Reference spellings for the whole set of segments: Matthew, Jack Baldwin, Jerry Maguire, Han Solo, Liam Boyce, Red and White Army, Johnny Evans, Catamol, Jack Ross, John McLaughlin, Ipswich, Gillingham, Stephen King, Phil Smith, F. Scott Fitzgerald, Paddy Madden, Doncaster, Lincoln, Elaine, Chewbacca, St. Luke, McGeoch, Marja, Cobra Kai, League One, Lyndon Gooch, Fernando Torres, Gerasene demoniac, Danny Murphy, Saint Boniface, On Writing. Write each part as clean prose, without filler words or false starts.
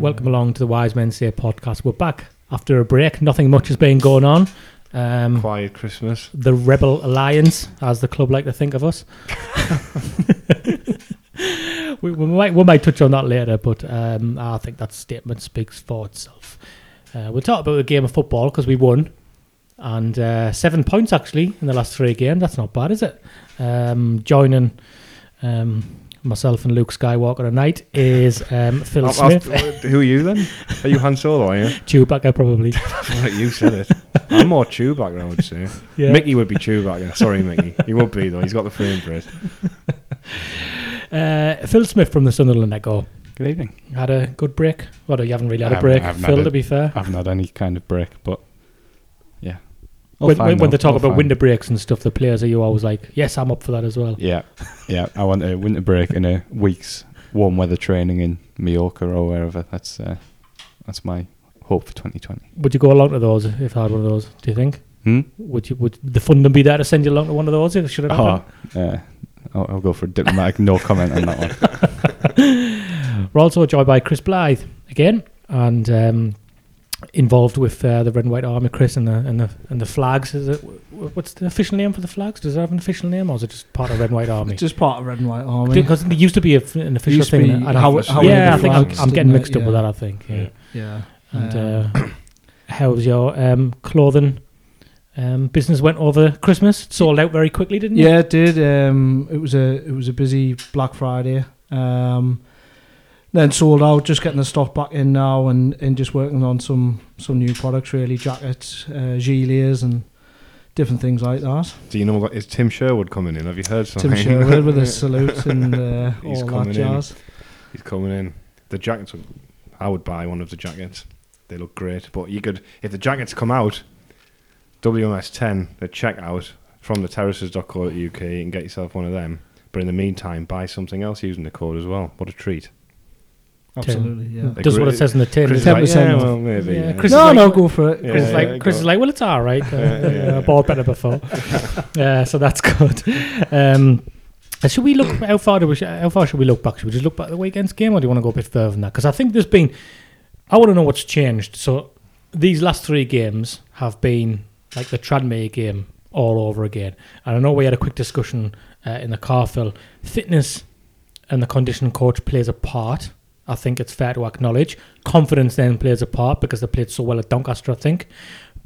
Welcome along to the Wise Men Say podcast. We're back after a break. Nothing much has been going on. Quiet Christmas. The Rebel Alliance, as the club like to think of us. we might touch on that later, but I think that statement speaks for itself. We'll talk about the game of football because we won. And 7 points, actually, in the last three games. That's not bad, is it? Joining myself and Luke Skywalker tonight is Phil Smith. Who are you, then? Are you Han Solo, are you? Chewbacca, probably. You said it. I'm more Chewbacca, I would say. Yeah. Mickey would be Chewbacca. Sorry, Mickey. He would be, though. He's got the frame for it. Phil Smith from the Sunderland Echo. Good evening. Had a good break? Well, you haven't really had a break, Phil, to be fair. I haven't had any kind of break, but... When they talk about winter breaks and stuff, the players are you always like, yes, I'm up for that as well. Yeah. I want a winter break and a week's warm weather training in Mallorca or wherever. That's my hope for 2020. Would you go along to those if I had one of those? Do you think? Would the funding be there to send you along to one of those? Should it happen? I'll go for a diplomatic no comment on that one. We're also joined by Chris Blythe again, and. Involved with the Red and White Army, Chris, and the flags. Is it? What's the official name for the flags? Does it have an official name, or is it just part of Red and White Army? Just part of Red and White Army. Because it used to be an official thing. I think I'm getting mixed up with that. I think. Yeah. And how's your clothing business went over Christmas? It sold out very quickly, didn't it? Yeah, it did. It was a busy Black Friday. Then sold out, just getting the stock back in now and just working on some new products, really, jackets, gilets and different things like that. Do you know, is Tim Sherwood coming in? Have you heard something? Tim Sherwood with his salute and all that jazz. He's coming in. The jackets, I would buy one of the jackets. They look great. But you could, if the jackets come out, WMS 10, the checkout from theterraces.co.uk, you can get yourself one of them. But in the meantime, buy something else using the code as well. What a treat. Absolutely, yeah. It does what it says in the tin. Chris is like, maybe. Yeah. Chris is like, no, go for it. Chris is like, well, it's all right. I bought better before. So that's good. Should we look, how far should we look back? Should we just look back at the weekend's game, or do you want to go a bit further than that? Because I think there's been, I want to know what's changed. So these last three games have been like the Tranmere game all over again. And I know we had a quick discussion in the car, Phil. Fitness and the conditioning coach plays a part. I think it's fair to acknowledge. Confidence then plays a part because they played so well at Doncaster, I think.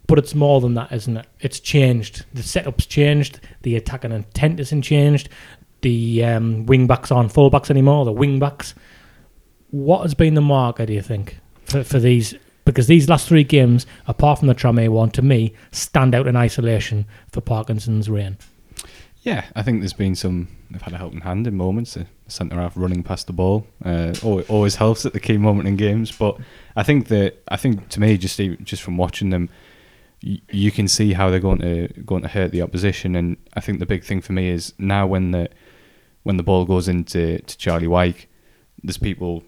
But it's more than that, isn't it? It's changed. The setup's changed. The attack and intent isn't changed. The wing-backs aren't full-backs anymore. The wing-backs. What has been the marker, do you think, for these? Because these last three games, apart from the Tranmere one, to me, stand out in isolation for Parkinson's reign. Yeah, I think there's been some... They've had a helping hand in moments. The centre-half running past the ball always helps at the key moment in games. But I think to me, just from watching them, you can see how they're going to hurt the opposition. And I think the big thing for me is now when the ball goes into Charlie Wyke, there's people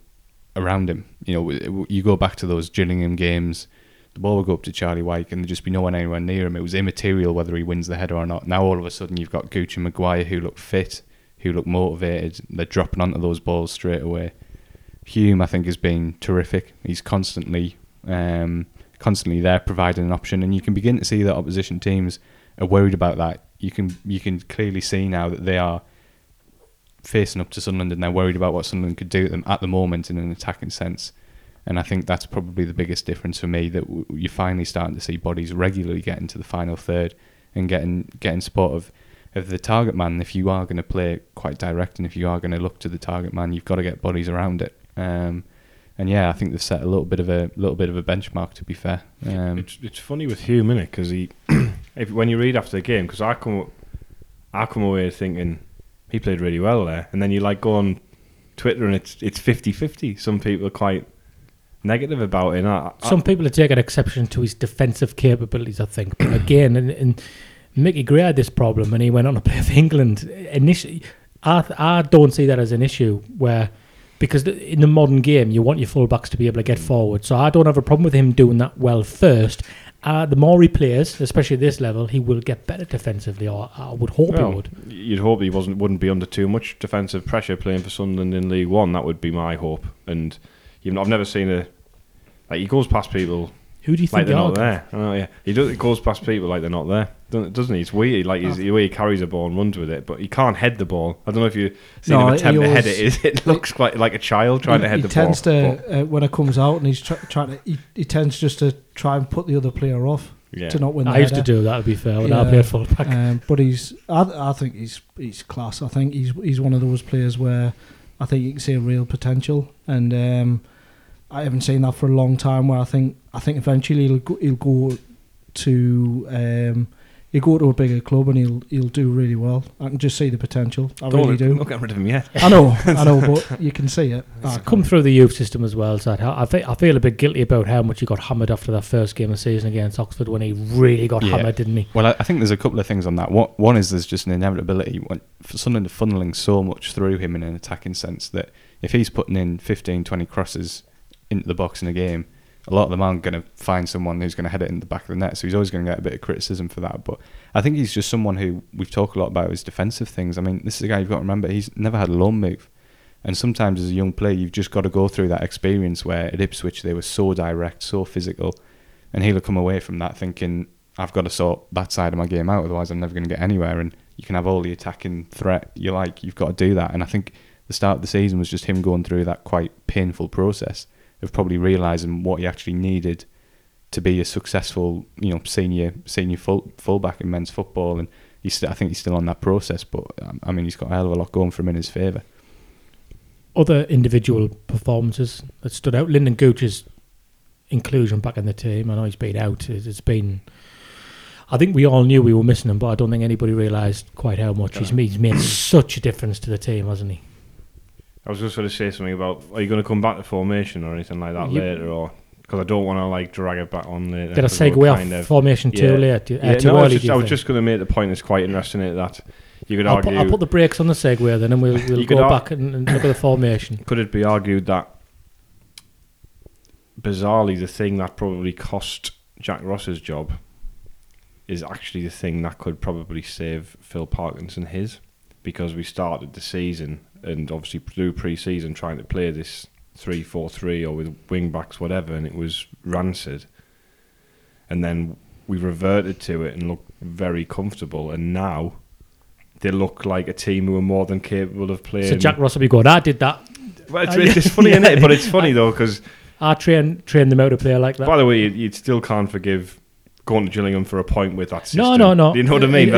around him. You know, you go back to those Gillingham games. The ball would go up to Charlie Wyke and there'd just be no one anywhere near him. It was immaterial whether he wins the header or not. Now all of a sudden you've got Gooch and Maguire who look fit, who look motivated. They're dropping onto those balls straight away. Hume, I think, has been terrific. He's constantly there, providing an option, and you can begin to see that opposition teams are worried about that. You can clearly see now that they are facing up to Sunderland and they're worried about what Sunderland could do to them at the moment in an attacking sense. And I think that's probably the biggest difference for me, that you're finally starting to see bodies regularly getting to the final third and getting support of the target man. If you are going to play quite direct and if you are going to look to the target man, you've got to get bodies around it. And yeah, I think they've set a little bit of a benchmark, to be fair. It's funny with Hume, isn't it? Because when you read after the game, because I come away thinking he played really well there, and then you go on Twitter and it's 50-50. Some people are quite negative about it. Some people are taking exception to his defensive capabilities, I think. But again, and Mickey Gray had this problem when he went on to play for England. Initially, I don't see that as an issue, because in the modern game, you want your full-backs to be able to get forward. So I don't have a problem with him doing that well first. The more he plays, especially at this level, he will get better defensively, or I would hope he would. You'd hope he wouldn't be under too much defensive pressure playing for Sunderland in League One. That would be my hope. And I've never seen a... Like, he goes past people... Who do you think like they're not there? Oh yeah, he goes past people like they're not there, doesn't he? It's weird, like the way he carries a ball and runs with it, but he can't head the ball. I don't know if you seen him attempt to head it. It looks quite like a child trying to head the ball. He tends to when it comes out and he's trying to, he tends just to try and put the other player off to not win. I used to do that. To be fair, when I played fullback, but I think he's class. I think he's one of those players where I think you can see a real potential, and I haven't seen that for a long time. Where I think eventually he'll go to a bigger club and he'll do really well. I can just see the potential. I really do. Not getting rid of him yet. I know, but you can see it. It's come through the youth system as well. So I feel a bit guilty about how much he got hammered after that first game of the season against Oxford when he really got hammered, didn't he? Well, I think there's a couple of things on that. One is there's just an inevitability for Sunderland funneling so much through him in an attacking sense that if he's putting in 15, 20 crosses into the box in a game, a lot of them aren't going to find someone who's going to head it in the back of the net, so he's always going to get a bit of criticism for that. But I think he's just someone who we've talked a lot about his defensive things. I mean, this is a guy you've got to remember, he's never had a loan move, and sometimes as a young player you've just got to go through that experience where at Ipswich they were so direct, so physical, and he'll come away from that thinking, I've got to sort that side of my game out, otherwise I'm never going to get anywhere. And you can have all the attacking threat you like, you've got to do that. And I think the start of the season was just him going through that quite painful process of probably realising what he actually needed to be a successful, senior fullback in men's football. And I think he's still on that process, but I mean, he's got a hell of a lot going for him in his favour. Other individual performances that stood out, Lyndon Gooch's inclusion back in the team. I know he's been out. I think we all knew we were missing him, but I don't think anybody realised quite how much he's made such a difference to the team, hasn't he? I was just going to say something about, are you going to come back to formation or anything like that later, or because I don't want to drag it back on later. Did I segue off formation too late? I was just going to make the point. It's quite interesting that you could argue. I'll put the brakes on the segue then, and we'll go back and look at the formation. Could it be argued that bizarrely the thing that probably cost Jack Ross's job is actually the thing that could probably save Phil Parkinson his, because we started the season and obviously through pre-season trying to play this 3-4-3 or with wing-backs, whatever, and it was rancid. And then we reverted to it and looked very comfortable, and now they look like a team who are more than capable of playing. So Jack Ross will be going, I did that. Well, it's funny, isn't it? But it's funny, though, because... I trained them out to play like that. By the way, you still can't forgive... going to Gillingham for a point with that system. No. You know what I mean?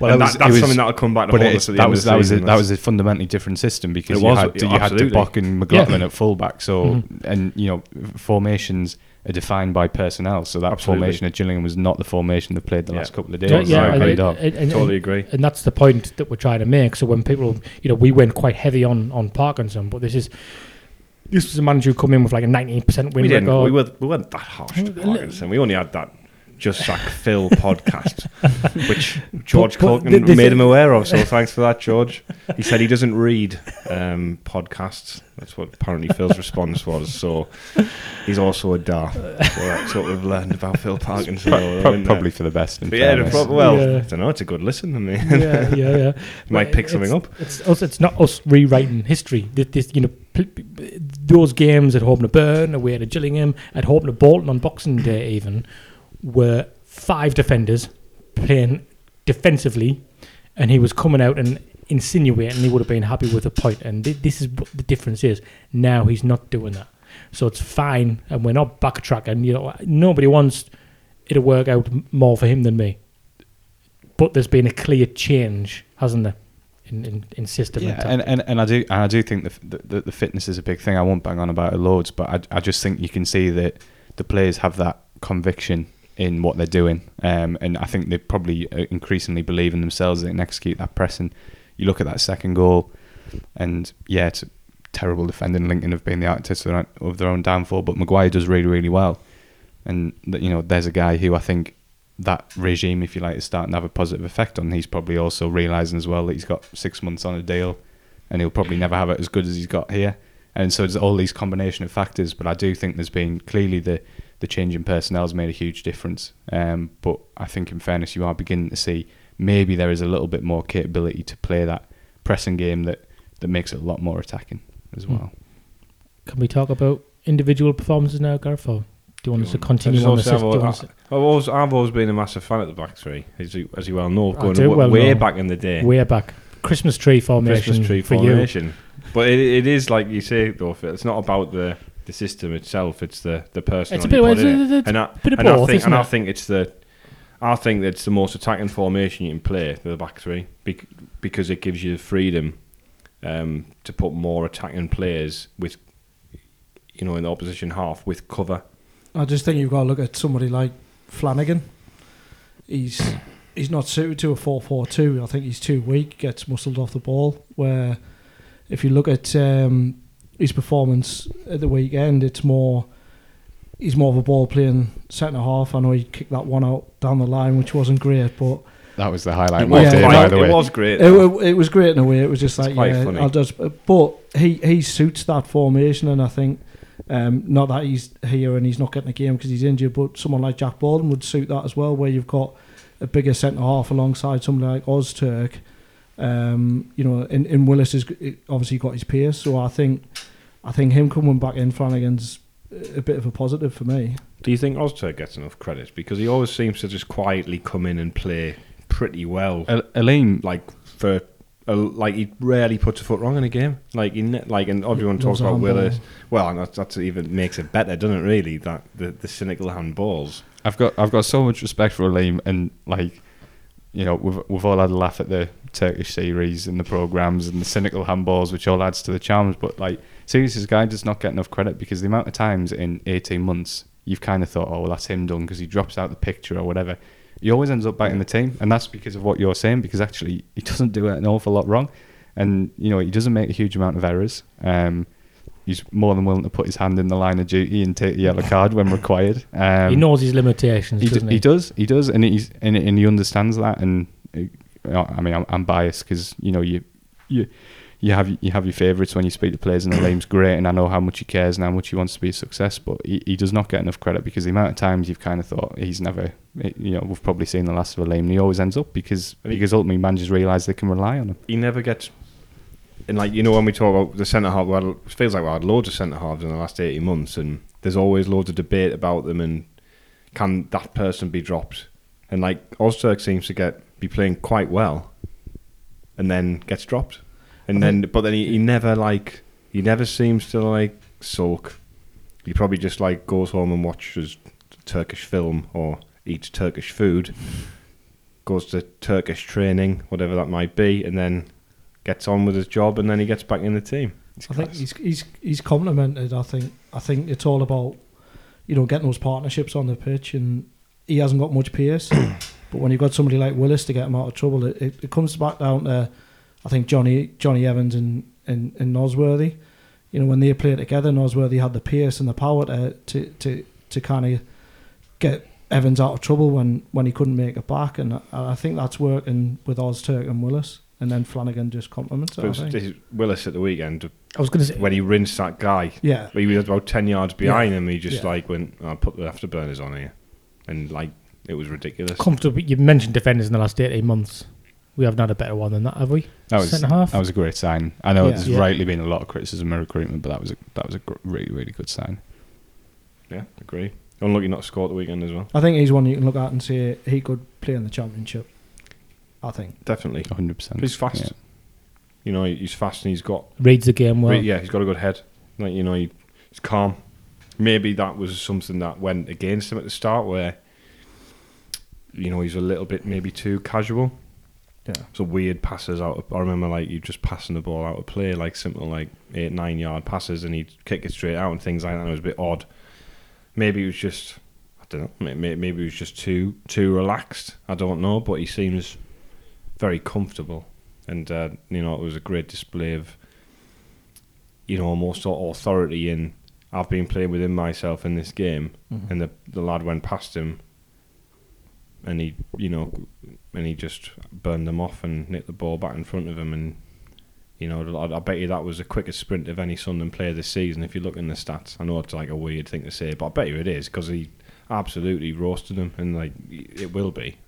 That's something that'll come back to haunt us at the end of the season. That was a fundamentally different system, because you had DeBock and McLaughlin at fullback. So and formations are defined by personnel. So that formation at Gillingham was not the formation they played the last couple of days. Totally agree. And that's the point that we're trying to make. So when people, we went quite heavy on Parkinson, but this was a manager who come in with like a 19% win record. We weren't that harsh to Parkinson. We only had that. Just like Phil podcast, which George Colton made him aware of. So thanks for that, George. He said he doesn't read podcasts. That's what apparently Phil's response was. So he's also a daft. So that's what we've learned about Phil Parkinson. Probably for the best. I don't know. It's a good listen. I mean, might pick something up. It's not us rewriting history. Those games at Holmour-Burn, away at Gillingham, at Holmour-Bolton on Boxing Day, even. Were five defenders playing defensively, and he was coming out and insinuating he would have been happy with a point. And this is what the difference is. Now he's not doing that, so it's fine, and we're not backtracking. Nobody wants it to work out more for him than me. But there's been a clear change, hasn't there, in system? Yeah, and I do think the fitness is a big thing. I won't bang on about it loads, but I just think you can see that the players have that conviction in what they're doing, and I think they probably increasingly believe in themselves. They can execute that press, and you look at that second goal, and it's a terrible defending. Lincoln have been the architects of their own downfall, but Maguire does really, really well, and there's a guy who I think that regime, if you like, is starting to have a positive effect on. He's probably also realising as well that he's got 6 months on a deal, and he'll probably never have it as good as he's got here. And so there's all these combination of factors, but I do think there's been clearly the change in personnel has made a huge difference. But I think, in fairness, you are beginning to see maybe there is a little bit more capability to play that pressing game that makes it a lot more attacking as well. Can we talk about individual performances now, Gareth? Or do you want us to continue on the system? I've always been a massive fan of the back three, as you well know, back in the day. Way back. Christmas tree formation. But it is, like you say, though, it's not about the system itself, it's the person. It's a bit of both, isn't it? And I think it's the most attacking formation you can play, the back three, because it gives you the freedom to put more attacking players with, in the opposition half with cover. I just think you've got to look at somebody like Flanagan. He's not suited to a 4-4-2. I think he's too weak, gets muscled off the ball. Where if you look at his performance at the weekend, he's more of a ball playing centre half. I know he kicked that one out down the line, which wasn't great, but that was the highlight. It was great. It was great in a way. It was just funny. But he suits that formation, and I think not that he's here and he's not getting a game because he's injured, but someone like Jack Baldwin would suit that as well, where you've got a bigger centre-half alongside somebody like Ozturk. In Willis has obviously got his pace, so I think him coming back in, Flanagan's a bit of a positive for me. Do you think Ozturk gets enough credit? Because he always seems to just quietly come in and play pretty well. Elaine, he rarely puts a foot wrong in a game. And everyone talks about Willis. Well, and that's even makes it better, doesn't it? Really, that the cynical handballs. I've got so much respect for Elaine, and we've all had a laugh at the Turkish series and the programmes and the cynical handballs, which all adds to the charms. But seriously, this guy does not get enough credit, because the amount of times in 18 months you've kind of thought, oh, well, that's him done because he drops out the picture or whatever. He always ends up back in the team, and that's because of what you're saying. Because actually, he doesn't do an awful lot wrong, and he doesn't make a huge amount of errors. He's more than willing to put his hand in the line of duty and take the yellow card when required. He knows his limitations, doesn't he? He does, and he understands that. And I'm biased because you have your favourites when you speak to players, and Elaine's great, and I know how much he cares and how much he wants to be a success, but he does not get enough credit, because the amount of times you've kind of thought he's never, we've probably seen the last of Elaine, and he always ends up because ultimately managers realise they can rely on him. He never gets, and when we talk about the centre half, it feels like we had loads of centre halves in the last 18 months, and there's always loads of debate about them, and can that person be dropped? And Ozturk seems to be playing quite well, and then gets dropped. But then he never seems to sulk. He probably just goes home and watches Turkish film or eats Turkish food, goes to Turkish training, whatever that might be, and then gets on with his job, and then he gets back in the team. I think he's complimented. I think it's all about getting those partnerships on the pitch, and he hasn't got much pace, but when you've got somebody like Willis to get him out of trouble, it comes back down to, I think, Johnny Evans and Nosworthy. When they played together, Nosworthy had the pace and the power to kind of get Evans out of trouble when he couldn't make it back, and I think that's working with Ozturk and Willis, and then Flanagan just compliments it. Willis at the weekend, I was going to say, when he rinsed that guy, yeah, he was about 10 yards behind him, he just went, I'll put the afterburners on here, and it was ridiculous. Comfortable. You mentioned defenders in the last 18 months. We haven't had a better one than that, have we? That was a great sign. I know there's rightly been a lot of criticism of recruitment, but that was a really, really good sign. Yeah, agree. Unlucky not to score at the weekend as well. I think he's one you can look at and say he could play in the Championship, I think. Definitely. 100%. He's fast. Yeah. He's fast, and he's got... Reads the game well. Yeah, he's got a good head. He's calm. Maybe that was something that went against him at the start, where, he's a little bit maybe too casual. Yeah. So weird passes out. I remember you just passing the ball out of play, simple 8-9 yard passes, and he'd kick it straight out and things like that. It was a bit odd. Maybe it was just, I don't know. Maybe it was just too relaxed. I don't know. But he seems very comfortable, and it was a great display of almost authority. And I've been playing within myself in this game, mm-hmm. and the lad went past him, and he and he just burned them off and nicked the ball back in front of him. And, I bet you that was the quickest sprint of any Sunderland player this season, if you look in the stats. I know it's a weird thing to say, but I bet you it is, because he absolutely roasted him, and it will be.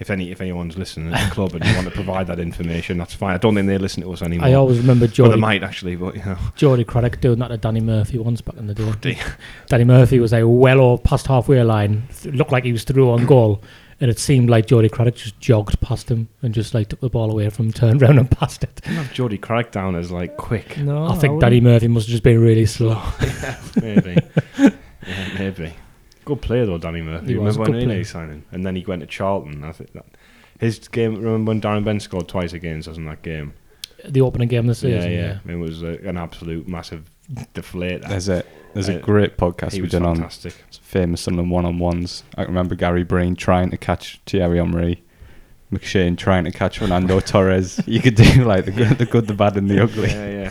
if anyone's listening at the club and you want to provide that information, that's fine. I don't think they listen to us anymore. I always remember Jordy. Well, they might actually, but you know. Jordy Craddock doing that to Danny Murphy once back in the day. Danny Murphy was a well or past halfway line. Looked like he was through on goal. And it seemed like Jordy Craddock just jogged past him and just like took the ball away from him, turned round and passed it. Didn't have Jordy Craddock down as like quick. No, I think Danny Murphy must have just been really slow. Maybe. Good player though, Danny Murphy. He remember when he signed him, and then he went to Charlton. I think that his game. Remember when Darren Ben scored twice against us in that game? The opening game this season. Yeah. It was an absolute massive deflator. There's a great podcast we've done fantastic. On famous Sunderland one-on-ones. I remember Gary Breen trying to catch Thierry Henry, McShane trying to catch Fernando Torres. You could do like the good, the bad, and the ugly. Yeah.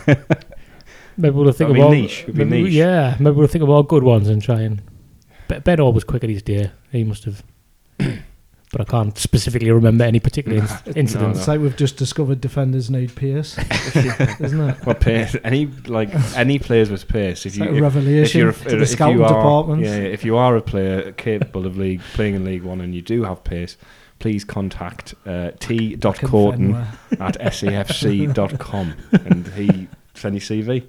Maybe we'll think about niche. Niche. Yeah, maybe we'll think about good ones and try and. Ben was quick at his day. He must have. But I can't specifically remember any particular incidents. No. It's like we've just discovered defenders need pace, isn't it? Well, pace. Any players with pace. If it's like a revelation to the scouting department. Yeah, if you are a player capable of playing in League One and you do have pace, please contact t.corton at safc.com and he send your CV.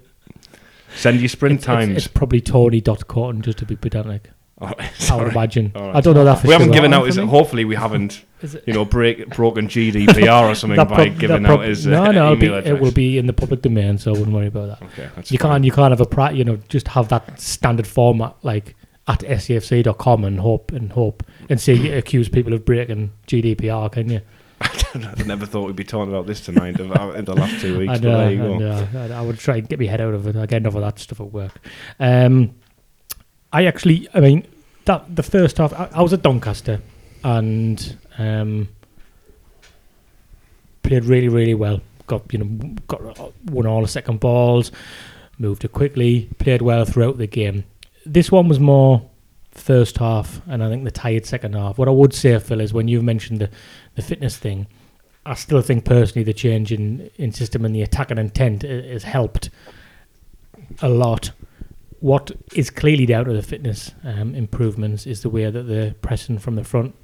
Send your sprint times. It's probably Tony.Corton, just to be pedantic. Oh, I would imagine. Right. I don't know that for sure. We haven't given out his... Hopefully we haven't, broken GDPR or something by giving out his email address. It will be in the public domain, so I wouldn't worry about that. Okay, you can't have just have that standard format, like at safc.com and hope and say you accuse people of breaking GDPR, can you? I never thought we'd be talking about this tonight in the last 2 weeks. I would try and get my head out of it. I get enough of that stuff at work. The first half, I was at Doncaster and played really, really well. Won all the second balls, moved it quickly, played well throughout the game. This one was more first half, and I think the tired second half. What I would say, Phil, is when you mentioned the fitness thing, I still think personally the change in system and the attack and intent has helped a lot. What is clearly down to the fitness improvements is the way that they're pressing from the front.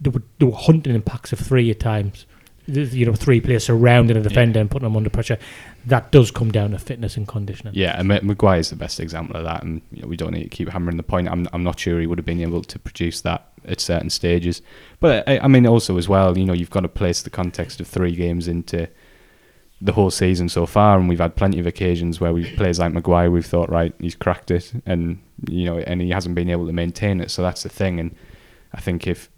They were hunting in packs of three at times. Three players surrounding a defender and putting them under pressure. That does come down to fitness and conditioning. Yeah, and Maguire's the best example of that, and we don't need to keep hammering the point. I'm not sure he would have been able to produce that at certain stages. But, also as well, you've got to place the context of three games into the whole season so far, and we've had plenty of occasions where we've players like Maguire, we've thought, right, he's cracked it, and, and he hasn't been able to maintain it, so that's the thing. And I think if,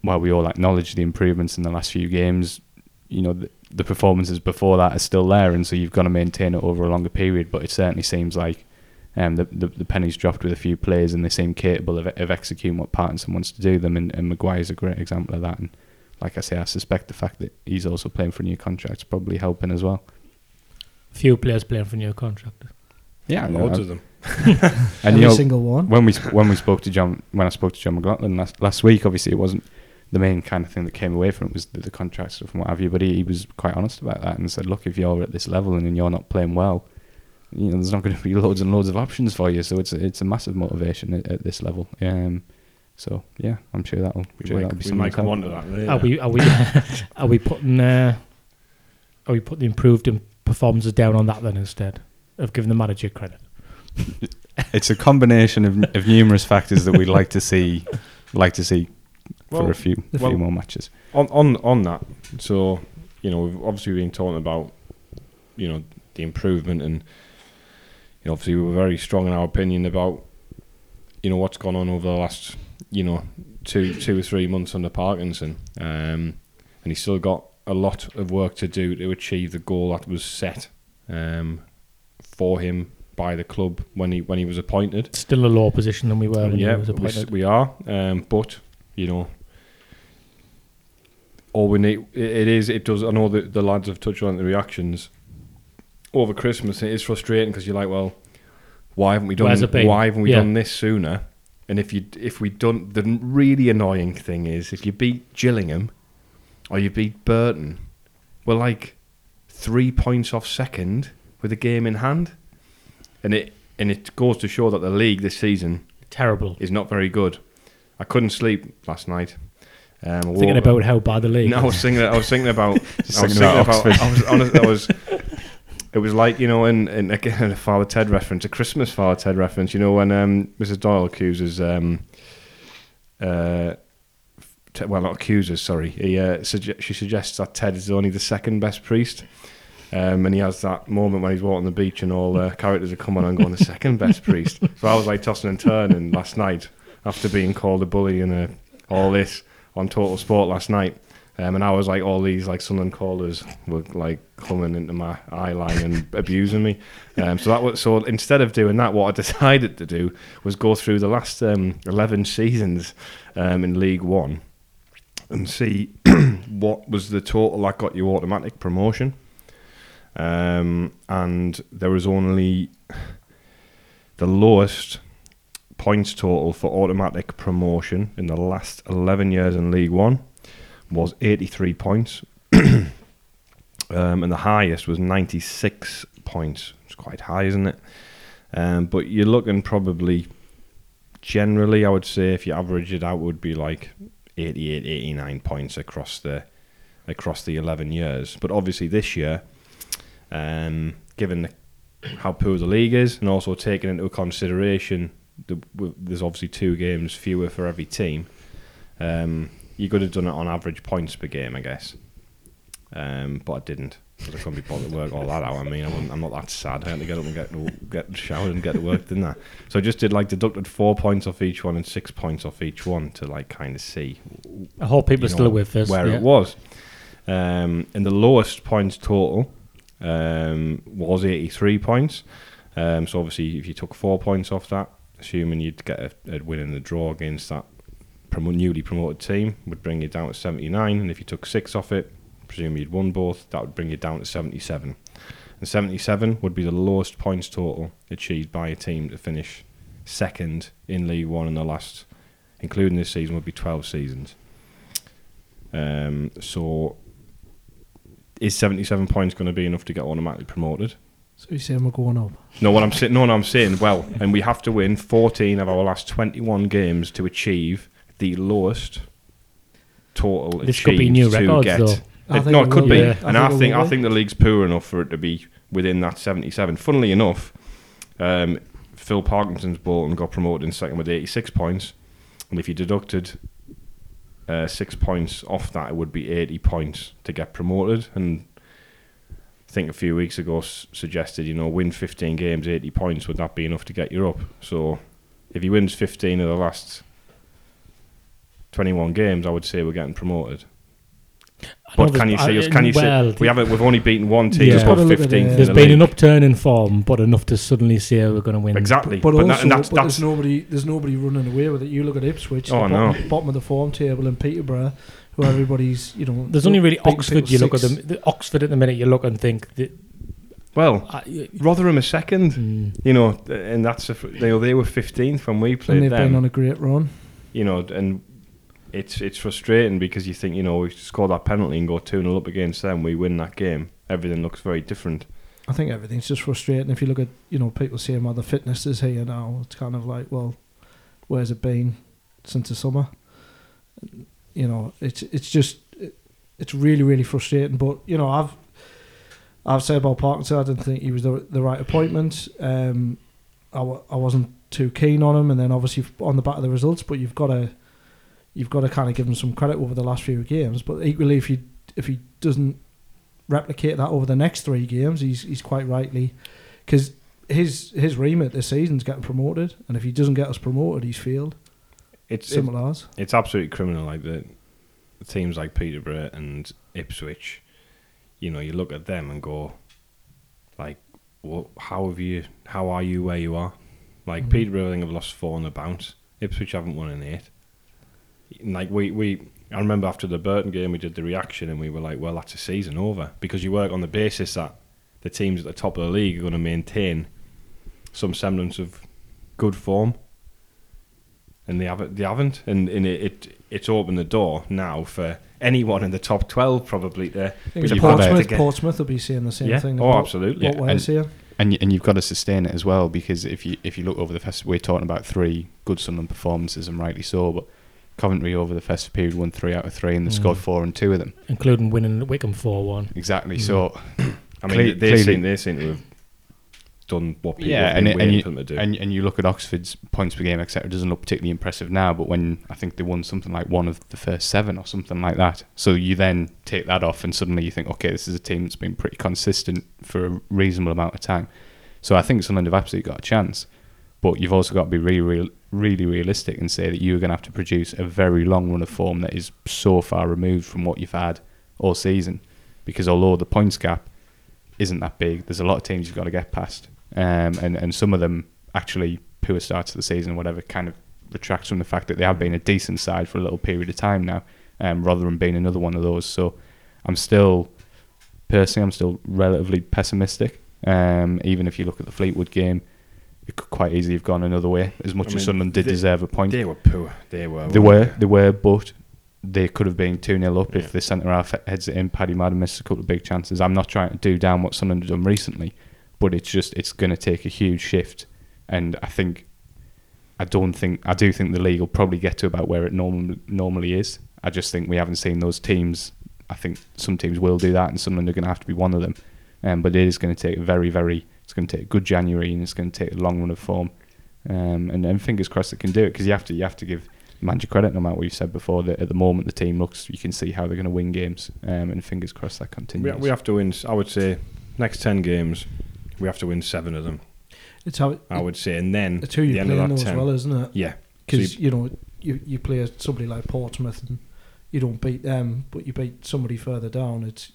while we all acknowledge the improvements in the last few games, the performances before that are still there, and so you've got to maintain it over a longer period. But it certainly seems like the pennies dropped with a few players, and they seem capable of executing what Parkinson wants to do them, and Maguire's a great example of that. And like I say, I suspect the fact that he's also playing for a new contract is probably helping as well. Few players playing for a new contract. Yeah, loads of them. And every single one. When I spoke to John McLaughlin last week, obviously it wasn't the main kind of thing that came away from it was the contract stuff and what have you, but he was quite honest about that and said, look, if you're at this level and you're not playing well, there's not going to be loads and loads of options for you, so it's a massive motivation at this level. So yeah, I'm sure that'll be something. We might come on to that later. Are we putting the improved performances down on that then instead of giving the manager credit? It's a combination of numerous factors that we'd like to see. For a few more matches. On that, so we've obviously been talking about the improvement, and obviously we were very strong in our opinion about what's gone on over the last 2 or 3 months under Parkinson, and he's still got a lot of work to do to achieve the goal that was set for him by the club when he was appointed. Still a lower position than we were when he was appointed. We are, but. All we need it does. I know that the lads have touched on the reactions over Christmas. It is frustrating because you're like, well, why haven't we done this sooner? And if we don't, the really annoying thing is if you beat Gillingham or you beat Burton, we're like 3 points off second with a game in hand, and it goes to show that the league this season terrible is not very good. I couldn't sleep last night. Thinking about how bad the league. No, I was thinking about Oxford. It was like, you know, in again, a Father Ted reference, a Christmas Father Ted reference. You know, when Mrs. Doyle accuses, not accuses, sorry. She suggests that Ted is only the second best priest. And he has that moment when he's walking the beach and all characters are coming on and going, the second best priest. So I was like tossing and turning last night after being called a bully and all this on Total Sport last night. And I was like, all these like Sunderland callers were like coming into my eye line and abusing me. So instead of doing that, what I decided to do was go through the last 11 seasons in League One and see what was the total that got you automatic promotion. And there was only the lowest points total for automatic promotion in the last 11 years in League One was 83 points and the highest was 96 points. It's quite high, isn't it? But you're looking probably, generally, I would say, if you average it out, would be like 88, 89 points across the 11 years. But obviously this year, given how poor the league is and also taking into consideration there's obviously two games fewer for every team, you could have done it on average points per game, I guess. But I didn't, because I couldn't be bothered to work all that out. I mean, I'm not that sad. I had to get up and get showered and get to work, didn't I? So I just did, like, deducted 4 points off each one and 6 points off each one to, like, kind of see. I hope people are still with this. Where it was. And the lowest points total was 83 points. So obviously, if you took 4 points off that, assuming you'd get a win and a draw against that newly promoted team, would bring you down to 79, and if you took 6 off it, presume you'd won both, that would bring you down to 77, and 77 would be the lowest points total achieved by a team to finish second in League One in the last, including this season, would be 12 seasons. So is 77 points going to be enough to get automatically promoted? So you're saying we're going up? No, I'm saying and we have to win 14 of our last 21 games to achieve the lowest total this achieved. This could be new records, though. It could be. Yeah, and I think the league's poor enough for it to be within that 77. Funnily enough, Phil Parkinson's Bolton got promoted in second with 86 points. And if you deducted 6 points off that, it would be 80 points to get promoted. And I think a few weeks ago suggested, you know, win 15 games, 80 points, would that be enough to get you up? So if he wins 15 of the last 21 games, I would say we're getting promoted. But we've only beaten one team that's got 15th. There's been an upturn in form, but enough to suddenly say we're going to win. Exactly. But there's nobody running away with it. You look at Ipswich, bottom of the form table, in Peterborough, who everybody's, you know. There's only really Oxford. You look at them. Oxford at the minute, you look and think that, Rotherham a second, you know, and that's they were 15th when we played them. And they've been on a great run. You know, and it's frustrating because you think, you know, we score that penalty and go 2-0 up against them, we win that game, everything looks very different. I think everything's just frustrating. If you look at, you know, people saying, well, the fitness is here now, it's kind of like, well, where's it been since the summer? You know, it's really, really frustrating. But, you know, I've said about Parkinson, I didn't think he was the right appointment. I wasn't too keen on him, and then obviously on the back of the results, but you've got to kind of give him some credit over the last few games. But equally, if he doesn't replicate that over the next 3 games, he's quite rightly, because his remit this season's getting promoted, and if he doesn't get us promoted, he's failed. It's absolutely criminal. Like the teams like Peterborough and Ipswich, you know, you look at them and go, like, well, how are you where you are? Like Peterborough, I think, have lost 4 on the bounce. Ipswich haven't won in 8. Like I remember after the Burton game we did the reaction and we were like, well, that's a season over, because you work on the basis that the teams at the top of the league are going to maintain some semblance of good form, and they haven't, and it's opened the door now for anyone in the top 12 probably to. Portsmouth will be saying the same thing. Oh, absolutely. And you've got to sustain it as well, because if you look over the first, we're talking about 3 good Sunderland performances, and rightly so, but Coventry over the festive period won 3 out of 3 and they scored 4 in 2 of them. Including winning at Wickham 4-1. Exactly. So, I mean, they seem to have done what people think them to do. And you look at Oxford's points per game, etc. Doesn't look particularly impressive now, but when I think they won something like 1 of the first 7 or something like that. So you then take that off and suddenly you think, okay, this is a team that's been pretty consistent for a reasonable amount of time. So I think Sunderland have absolutely got a chance. But you've also got to be really realistic and say that you're going to have to produce a very long run of form that is so far removed from what you've had all season. Because although the points gap isn't that big, there's a lot of teams you've got to get past. And some of them, actually, poor starts to the season or whatever, kind of retracts from the fact that they have been a decent side for a little period of time now, rather than being another one of those. So I'm still relatively pessimistic. Even if you look at the Fleetwood game, it could quite easily have gone another way. As much as Sunderland did deserve a point, they were poor. They were, but they could have been 2-0 up if the centre-half heads it in. Paddy Madden missed a couple of big chances. I'm not trying to do down what Sunderland have done recently, but it's going to take a huge shift. And I do think the league will probably get to about where it normally is. I just think we haven't seen those teams. I think some teams will do that, and Sunderland are going to have to be one of them. But it is going to take a good January, and it's going to take a long run of form. And fingers crossed it can do it, because you have to give the manager credit, no matter what you've said before, that at the moment the team looks, you can see how they're going to win games. And fingers crossed that continues. We have to win, I would say, next 10 games, we have to win 7 of them. It's how I would say, and then it's who you play in those as well, isn't it? Yeah. Because, so you play somebody like Portsmouth, and you don't beat them, but you beat somebody further down. It's,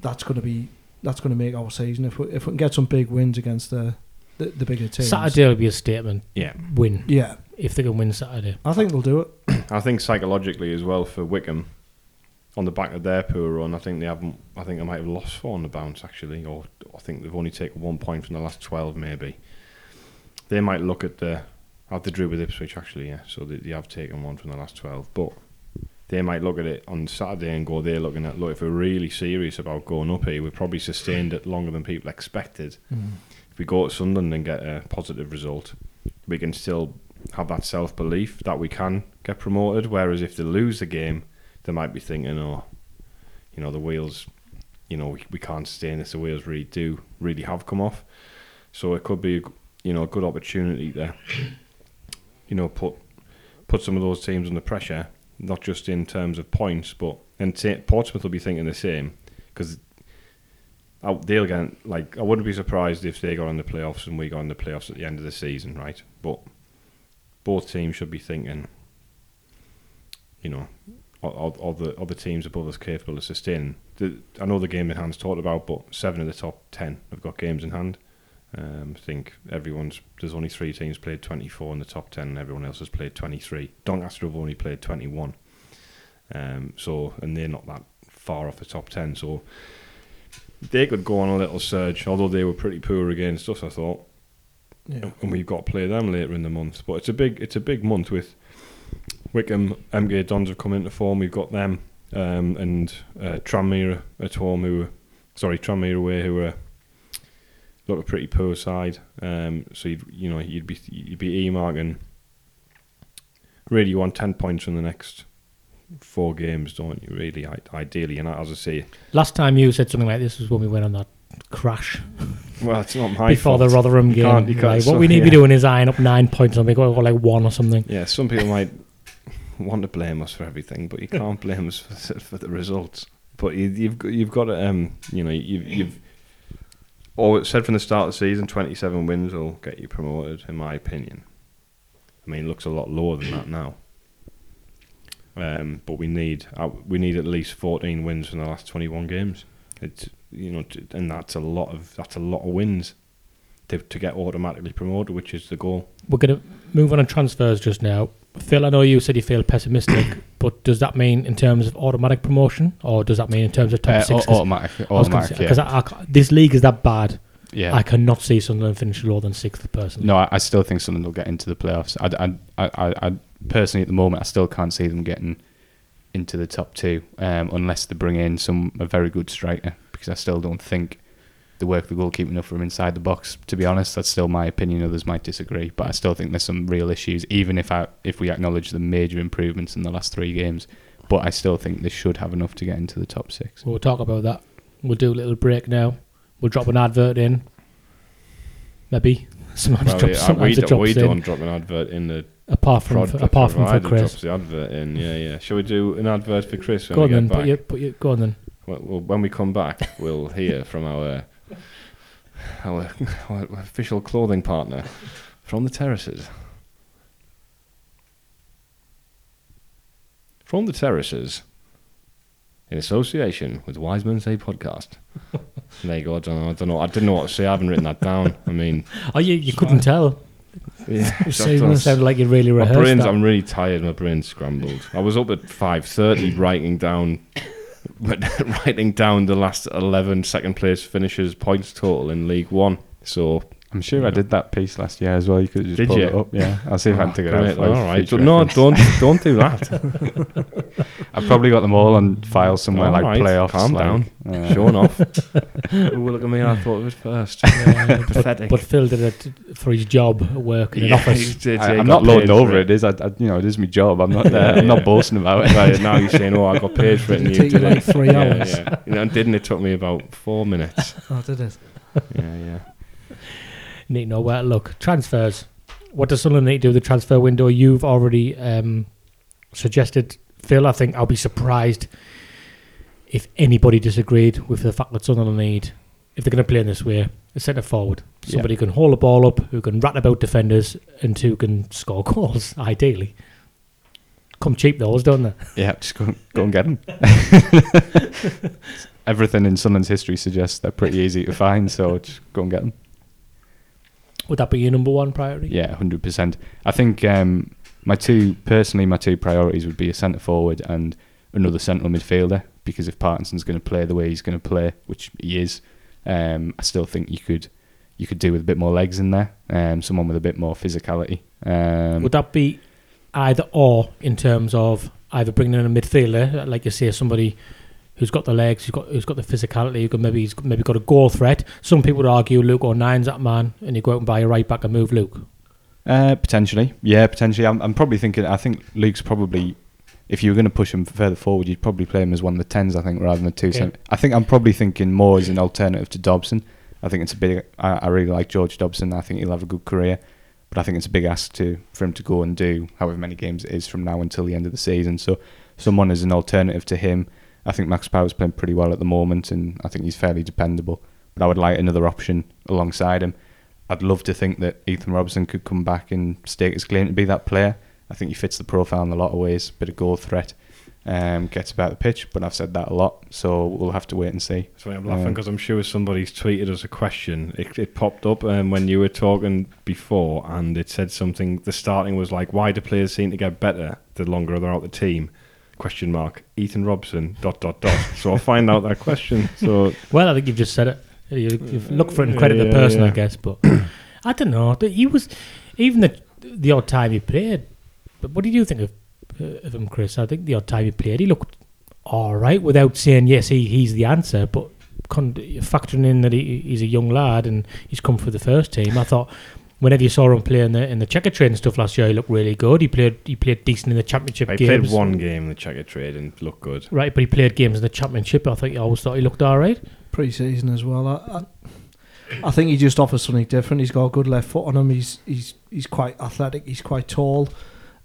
that's going to make our season if we can get some big wins against the bigger teams. Saturday will be a statement. Yeah, win. Yeah, if they can win Saturday, I think they'll do it. I think psychologically as well for Wickham, on the back of their poor run, I think they might have lost 4 on the bounce actually, or I think they've only taken 1 point from the last 12 maybe. They might look at they drew with Ipswich actually, yeah. So they have taken 1 from the last 12, but they might look at it on Saturday and go, they're looking at, look, if we're really serious about going up here, we've probably sustained it longer than people expected. Mm. If we go to Sunderland and get a positive result, we can still have that self-belief that we can get promoted, whereas if they lose the game, they might be thinking, the wheels, we can't sustain this, the wheels really have come off. So it could be, a good opportunity to, put some of those teams under pressure, not just in terms of points, but Portsmouth will be thinking the same, because they'll get, I wouldn't be surprised if they got in the playoffs and we got in the playoffs at the end of the season, right? But both teams should be thinking, are the other teams above us capable of sustaining? I know the game in hand's talked about, but 7 of the top 10 have got games in hand. I think there's only 3 teams played 24 in the top 10, and everyone else has played 23. Doncaster have only played 21, and they're not that far off the top 10, so they could go on a little surge. Although they were pretty poor against us, I thought, and we've got to play them later in the month. But it's a big month with Wickham, MK Dons have come into form. We've got them and Tranmere at home, Tranmere away, who are. Look a pretty poor side, so you'd be earmarking, really you want 10 points from the next 4 games, don't you, really, ideally? And as I say, last time you said something like this was when we went on that crash. Well, it's not my before fault. The Rotherham game, can't, what we need to be doing is eyeing up 9 points and we got 1 or something. Yeah, some people might want to blame us for everything, but you can't blame us for the results. But you've got to you've or said from the start of the season, 27 wins will get you promoted, in my opinion. I mean, it looks a lot lower than that now. But we need at least 14 wins from the last 21 games. It's and that's a lot of wins to get automatically promoted, which is the goal. We're gonna move on transfers just now. Phil, I know you said you feel pessimistic, but does that mean in terms of automatic promotion, or does that mean in terms of top 6? Automatic, because this league is that bad. Yeah, I cannot see Sunderland finish lower than 6th personally. No, I still think Sunderland will get into the playoffs. I personally at the moment, I still can't see them getting into the top 2 unless they bring in a very good striker, because I still don't think they work the goalkeeping up from inside the box. To be honest, that's still my opinion. Others might disagree, but I still think there's some real issues, even if we acknowledge the major improvements in the last three games. But I still think they should have enough to get into the top six. We'll talk about that. We'll do a little break now. We'll drop an advert in. Maybe. We don't drop an advert in the... Apart from for Chris. Drops the advert in, yeah. Shall we do an advert for Chris when we get back? Go on then. Well, when we come back, we'll hear from our official clothing partner from the terraces. From the terraces, in association with Wise Men Say Podcast. There you go. I didn't know what to say. I haven't written that down. I mean, you couldn't tell. Yeah, it sounded like you really rehearsed. I'm really tired. My brain's scrambled. I was up at 5:30 writing down the last 11 second place finishers points total in League One. So I'm sure I did that piece last year as well. You could have just pulled it up. Yeah, I'll see if I can figure it out. All right. Don't do that. I've probably got them all on file somewhere, playoffs. Calm down. Showing off. Look at me. I thought it was first. Pathetic. But Phil did it for his job at work in an office. I'm not lording over it. It is my job. I'm not there. I'm not boasting about it. Right, now you're saying, I got paid for it. It took you like 3 hours. And didn't it took me about 4 minutes? Oh, did it? Yeah. Need to know where to look. Transfers. What does Sunderland need to do with the transfer window? You've already suggested, Phil. I think I'll be surprised if anybody disagreed with the fact that Sunderland need, if they're going to play in this way, a centre forward. Somebody who can haul the ball up, who can rat about defenders, and who can score goals, ideally. Come cheap, those, don't they? Yeah, just go and get them. Everything in Sunderland's history suggests they're pretty easy to find, so just go and get them. Would that be your number one priority? Yeah, 100%. I think my two priorities would be a centre forward and another central midfielder, because if Parkinson's going to play the way he's going to play, which he is, I still think you could do with a bit more legs in there, someone with a bit more physicality. Would that be either or, in terms of either bringing in a midfielder, like you say, somebody who's got the legs, who's got the physicality, who's maybe got a goal threat. Some people would argue Luke O'Nine's that man, and you go out and buy a right back and move Luke. Potentially. Yeah, potentially. I'm probably thinking, I think Luke's probably, if you were going to push him further forward, you'd probably play him as one of the tens, I think, rather than the two. Yeah. I think I'm probably thinking more as an alternative to Dobson. I think it's a big, I really like George Dobson. I think he'll have a good career, but I think it's a big ask for him to go and do however many games it is from now until the end of the season. So someone as an alternative to him. I think Max Power's playing pretty well at the moment, and I think he's fairly dependable. But I would like another option alongside him. I'd love to think that Ethan Robson could come back and stake his claim to be that player. I think he fits the profile in a lot of ways. Bit of goal threat, gets about the pitch, but I've said that a lot, so we'll have to wait and see. Sorry, I'm laughing because I'm sure somebody's tweeted us a question. It popped up when you were talking before, and it said something. The starting was like, why do players seem to get better the longer they're out the team? ? Ethan Robson ... So I'll find out that question. So I think you've just said it. You've looked for it and credit the person, I guess. But I don't know. He was even the odd time he played. But what did you think of him, Chris? I think the odd time he played, he looked all right, without saying yes, he's the answer. But factoring in that he's a young lad and he's come for the first team, I thought. Whenever you saw him play in the Checker Trade and stuff last year, he looked really good. He played decent in the Championship games. He played one game in the Checker Trade and looked good. Right, but he played games in the Championship. I always thought he looked all right. Pre-season as well. I think he just offers something different. He's got a good left foot on him. He's quite athletic. He's quite tall.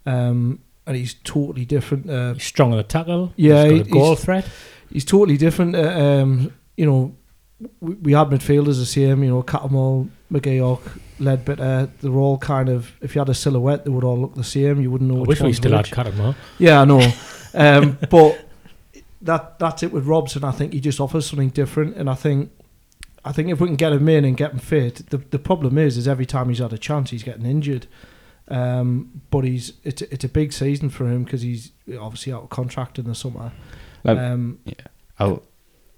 And he's totally different. He's strong on the tackle. Yeah, he's got a goal threat. He's totally different. We had midfielders the same, Catamol, McGeoch, Leadbitter. They were all kind of, if you had a silhouette, they would all look the same. You wouldn't know. I wish we still had Catamol. Yeah, I know. But that's it with Robson. I think he just offers something different, and I think if we can get him in and get him fit, the problem is every time he's had a chance, he's getting injured. But it's a big season for him because he's obviously out of contract in the summer.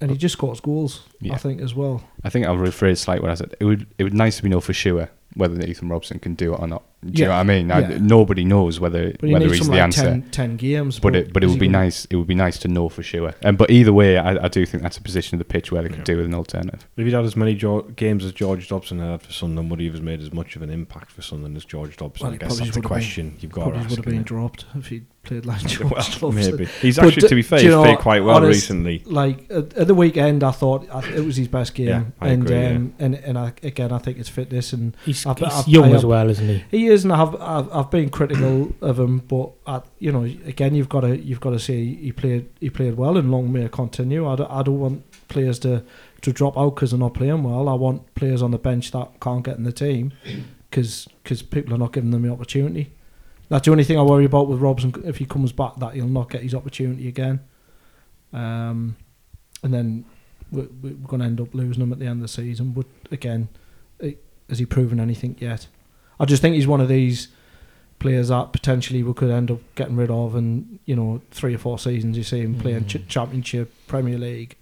And he just scores goals, I think, as well. I think I'll rephrase slightly what I said. It would nice to be know for sure whether Nathan Robson can do it or not. Do you know what I mean? Yeah. Nobody knows whether he's the answer. 10 games, but it would be nice. It would be nice to know for sure. But either way, I do think that's a position of the pitch where they could do with an alternative. If he'd had as many games as George Dobson had for Sunderland, would he have made as much of an impact for Sunderland as George Dobson? Well, I guess that's the question you've got to ask. Probably would have been dropped if he'd played like George Dobson. Maybe he's actually, to be fair, he's played quite well recently. Like at the weekend, I thought it was his best game. Yeah, I agree, and I think it's fitness, and he's young as well, isn't he? He is, and I've been critical of him, but again, you've got to say he played well, and long may it continue. I don't want players to drop out because they're not playing well. I want players on the bench that can't get in the team because people are not giving them the opportunity. That's the only thing I worry about with Robson. If he comes back, that he'll not get his opportunity again, and then we're going to end up losing him at the end of the season. But again, has he proven anything yet? I just think he's one of these players that potentially we could end up getting rid of in 3 or 4 seasons. You see him playing Championship, Premier League,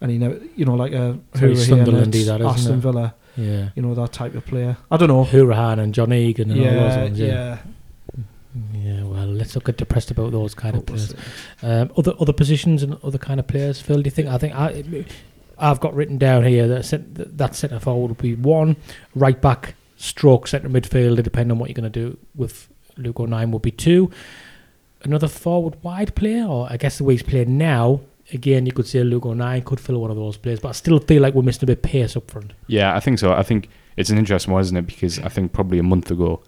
and he never, like a Hurahan, Aston Villa, that type of player. I don't know. Hurahan and John Egan and all those ones. Yeah, well, let's not get depressed about those kind of players. Other positions and other kind of players, Phil, do you think? I've got written down here that centre forward would be one, right back, stroke centre midfielder, depending on what you're going to do with Luke O'Neill, would be two. Another forward wide player, or I guess the way he's played now, again, you could say Luke O'Neill could fill one of those players, but I still feel like we're missing a bit of pace up front. Yeah, I think so. I think it's an interesting one, isn't it? Because I think probably a month ago,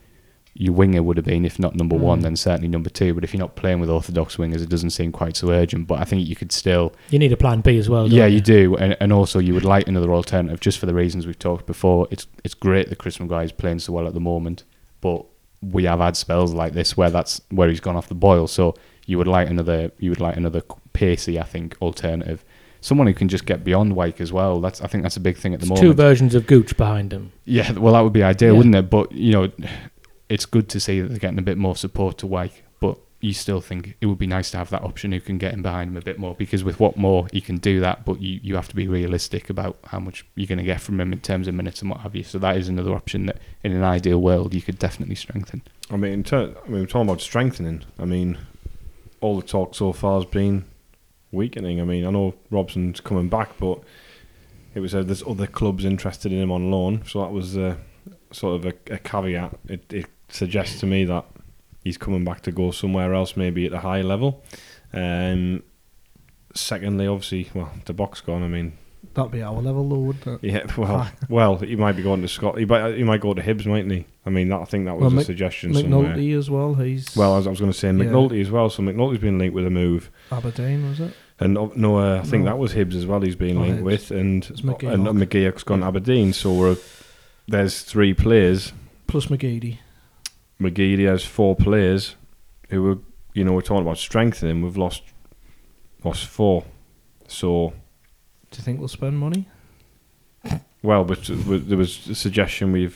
your winger would have been, if not number one, then certainly number two. But if you're not playing with orthodox wingers, it doesn't seem quite so urgent. But I think you could still... You need a plan B as well, don't you? Yeah, you do. And also, you would like another alternative, just for the reasons we've talked before. It's great that Chris Maguire is playing so well at the moment, but we have had spells like this where he's gone off the boil. So you would like another pacey, I think, alternative. Someone who can just get beyond Wyke as well. I think that's a big thing at the moment. 2 versions of Gooch behind him. Yeah, well, that would be ideal, wouldn't it? But, it's good to see that they're getting a bit more support to Wyke, but you still think it would be nice to have that option who can get in behind him a bit more, because with what more he can do that, but you have to be realistic about how much you're going to get from him in terms of minutes and what have you. So that is another option that in an ideal world you could definitely strengthen. We're talking about strengthening. All the talk so far has been weakening. I know Robson's coming back, but it was there's other clubs interested in him on loan, so that was sort of a caveat. It suggests to me that he's coming back to go somewhere else, maybe at a high level. Secondly, obviously, the box score. That'd be our level, though, wouldn't it? Yeah, well, he might be going to Scotland. He might go to Hibs, mightn't he? I think that was a suggestion somewhere. McNulty as well. I was going to say McNulty as well. So McNulty's been linked with a move. Aberdeen, was it? And I think that was Hibs as well. He's been linked with, and McGeoch's gone to Aberdeen. So there's 3 players. Plus McGeady. McGeady has 4 players who were, we're talking about strengthening. We've lost 4. So... Do you think we'll spend money? Well, but there was a suggestion we're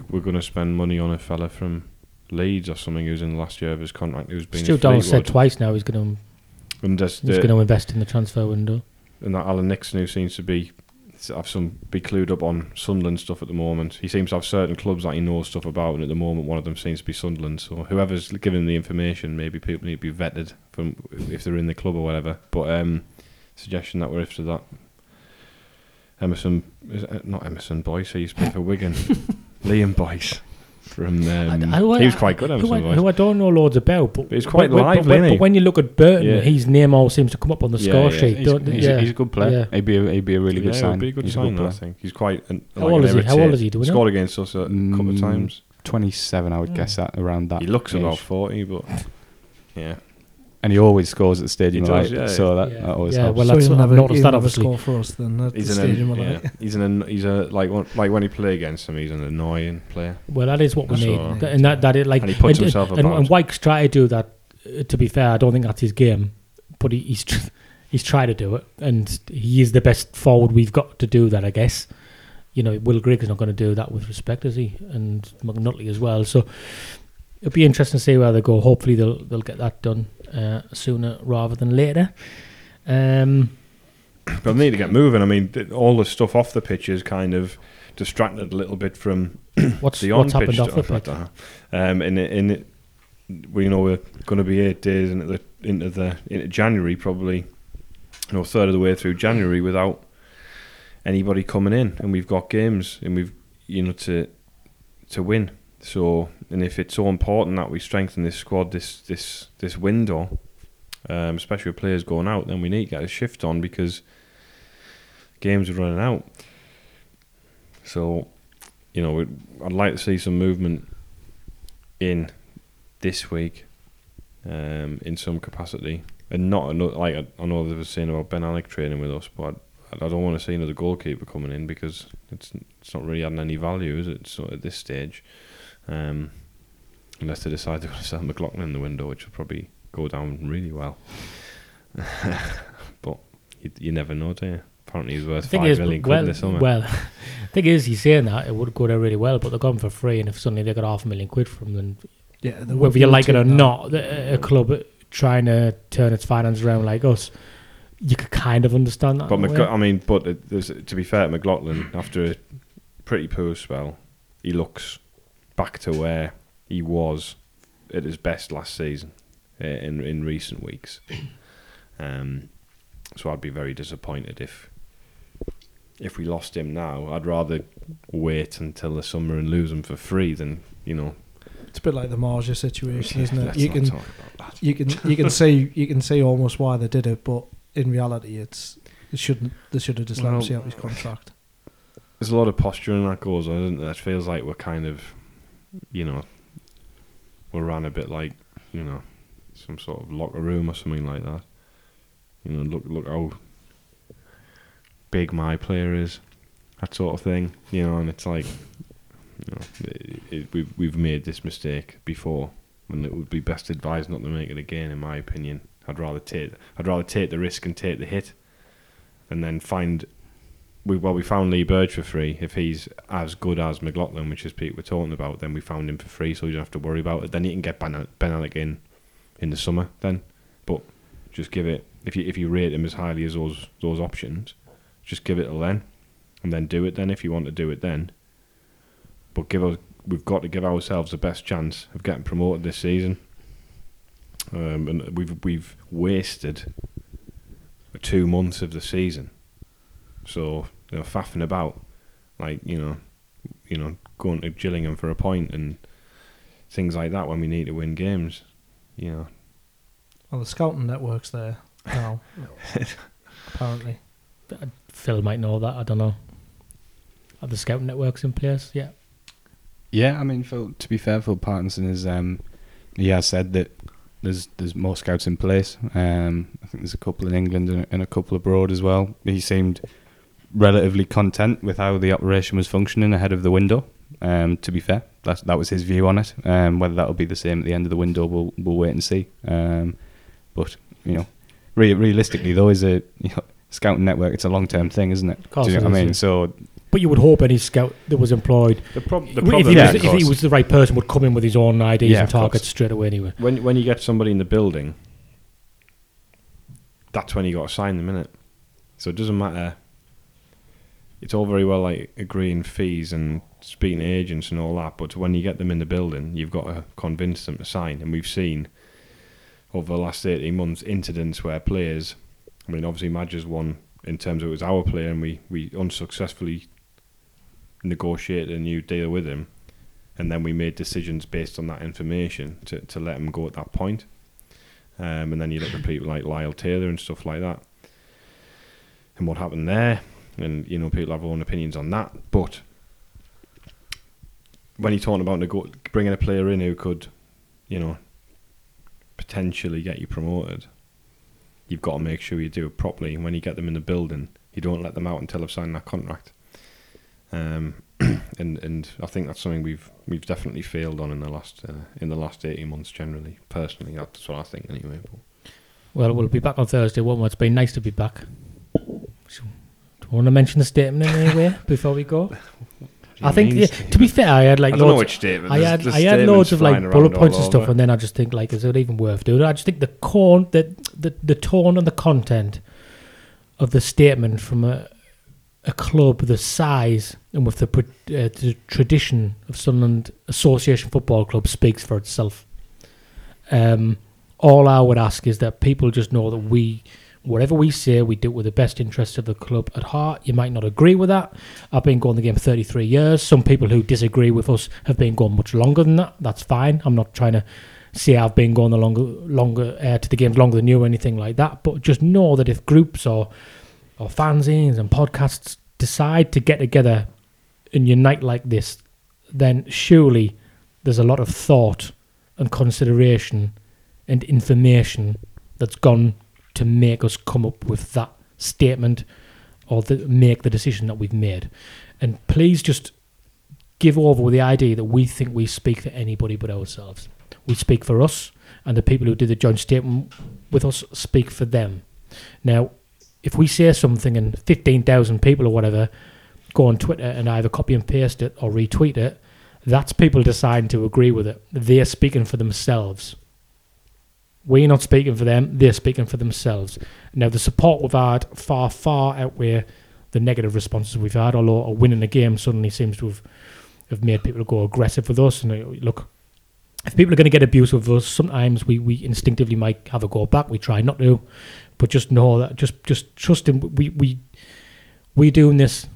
going to spend money on a fella from Leeds or something who's in the last year of his contract. Who's been Still, Donald said twice now he's going to invest in the transfer window. And that Alan Nixon, who seems to be clued up on Sunderland stuff at the moment. He seems to have certain clubs that he knows stuff about, and at the moment one of them seems to be Sunderland. So whoever's giving the information, maybe people need to be vetted from if they're in the club or whatever. But suggestion that we're after that. Not Emerson Boyce, he used to play for Wigan. Liam Boyce. From he was quite good, Emerson Boyce. Who I don't know loads about, but he's quite lively. But when you look at Burton, his name always seems to come up on the score sheet. He's a good player. Yeah. He'd be a really good sign. He'd be a good sign, I think. He's quite... How old is he? He scored against us a couple of times. 27, I would guess, that around that. He looks about 40, but... Yeah. And he always scores at the Stadium of Light, that always helps. Well, that's what I've noticed. That obviously score for us then at the Stadium of Light. He's when he play against him, he's an annoying player. Well, that is what we need, and he puts himself about. And Wyke's tried to do that. To be fair, I don't think that's his game, but he's tried to do it, and he is the best forward we've got to do that, I guess. Will Griggs is not going to do that with respect, is he? And McNulty as well. So it'll be interesting to see where they go. Hopefully, they'll get that done. Sooner rather than later. But they need to get moving. All the stuff off the pitch is kind of distracted a little bit from what's happened off the pitch? And we know we're going to be 8 days into January, probably, you know, third of the way through January without anybody coming in, and we've got games and we've, you know, to win. So, and if it's so important that we strengthen this squad this window, especially with players going out, then we need to get a shift on because games are running out. So, you know, I'd like to see some movement in this week, in some capacity, and not another, like I know they were saying about Ben Alec training with us, but I don't want to see another goalkeeper coming in because it's not really adding any value, is it? So at this stage, unless they decide they're going to sell McLaughlin in the window, which will probably go down really well. But you never know, do you? Apparently he's worth £5 million this summer. Well, the thing is, he's saying that it would go down really well, but they're gone for free, and if suddenly they got £500,000 from them, yeah, whether you like it or not, a club trying to turn its finance around like us, you could kind of understand that. But to be fair to McLaughlin, after a pretty poor spell, he looks back to where he was at his best last season in recent weeks. So I'd be very disappointed if we lost him now. I'd rather wait until the summer and lose him for free than, you know. It's a bit like the Marja situation, isn't it? You can see almost why they did it, but in reality, they should have just let him see out his contract. There's a lot of posturing that goes on, isn't there? It feels like we're kind of, you know, we're ran a bit like, you know, some sort of locker room or something like that. You know, look how big my player is, that sort of thing. You know, and it's like, you know, we've made this mistake before, and it would be best advised not to make it again. In my opinion, I'd rather take the risk and take the hit, and then we found Lee Burge for free. If he's as good as McLaughlin, which is Pete we're talking about, then we found him for free, so you don't have to worry about it. Then you can get Ben Alec in the summer then, but just give it. If you rate him as highly as those options, just give it till then, and then do it then if you want to do it then. But we've got to give ourselves the best chance of getting promoted this season. And we've wasted 2 months of the season, so, you know, faffing about, like, you know, going to Gillingham for a point and things like that when we need to win games, you know. Well, the scouting network's there. No, apparently. Phil might know that, I don't know. Are the scouting networks in place? Yeah. Yeah, I mean, Phil, to be fair, Phil Parkinson is, he has said that there's more scouts in place. I think there's a couple in England and a couple abroad as well. He seemed relatively content with how the operation was functioning ahead of the window, to be fair. That was his view on it. Whether that'll be the same at the end of the window, we'll wait and see. But, you know, realistically though, is a, you know, scouting network, it's a long-term thing, isn't it? Of course. Do you know what I mean? So, but you would hope any scout that was employed, if he was the right person, would come in with his own IDs and targets straight away anyway. When you get somebody in the building, that's when you got to sign them, innit? So it doesn't matter. It's all very well like agreeing fees and speaking to agents and all that, but when you get them in the building, you've got to convince them to sign. And we've seen over the last 18 months incidents where players, I mean, obviously Madge's one in terms of it was our player and we unsuccessfully negotiated a new deal with him, and then we made decisions based on that information to let him go at that point. And then you look at people like Lyle Taylor and stuff like that and what happened there, and, you know, people have their own opinions on that, but when you're talking about bringing a player in who could, you know, potentially get you promoted, you've got to make sure you do it properly. And when you get them in the building, you don't let them out until they've signed that contract. And I think that's something we've definitely failed on in the last 18 months generally. Personally, that's what I think anyway. But. Well, we'll be back on Thursday, won't we? It's been nice to be back. So, do you want to mention the statement in any way before we go? I think, yeah, to be fair, I had loads of like bullet points and stuff, and then I just think, like, is it even worth doing? I just think the tone and the content of the statement from a club the size and with the tradition of Sunderland Association Football Club speaks for itself. All I would ask is that people just know that whatever we say, we do it with the best interests of the club at heart. You might not agree with that. I've been going to the game for 33 years. Some people who disagree with us have been going much longer than that. That's fine. I'm not trying to say I've been going longer to the games longer than you or anything like that. But just know that if groups or fanzines and podcasts decide to get together and unite like this, then surely there's a lot of thought and consideration and information that's gone to make us come up with that statement or make the decision that we've made. And please just give over with the idea that we think we speak for anybody but ourselves. We speak for us, and the people who do the joint statement with us speak for them. Now, if we say something and 15,000 people or whatever go on Twitter and either copy and paste it or retweet it, that's people deciding to agree with it. They're speaking for themselves. We're not speaking for them, they're speaking for themselves. Now, the support we've had far outweigh the negative responses we've had, although winning a game suddenly seems to have made people go aggressive with us. And look, if people are going to get abusive with us, sometimes we instinctively might have a go back. We try not to, but just know that, just trust him. We're doing this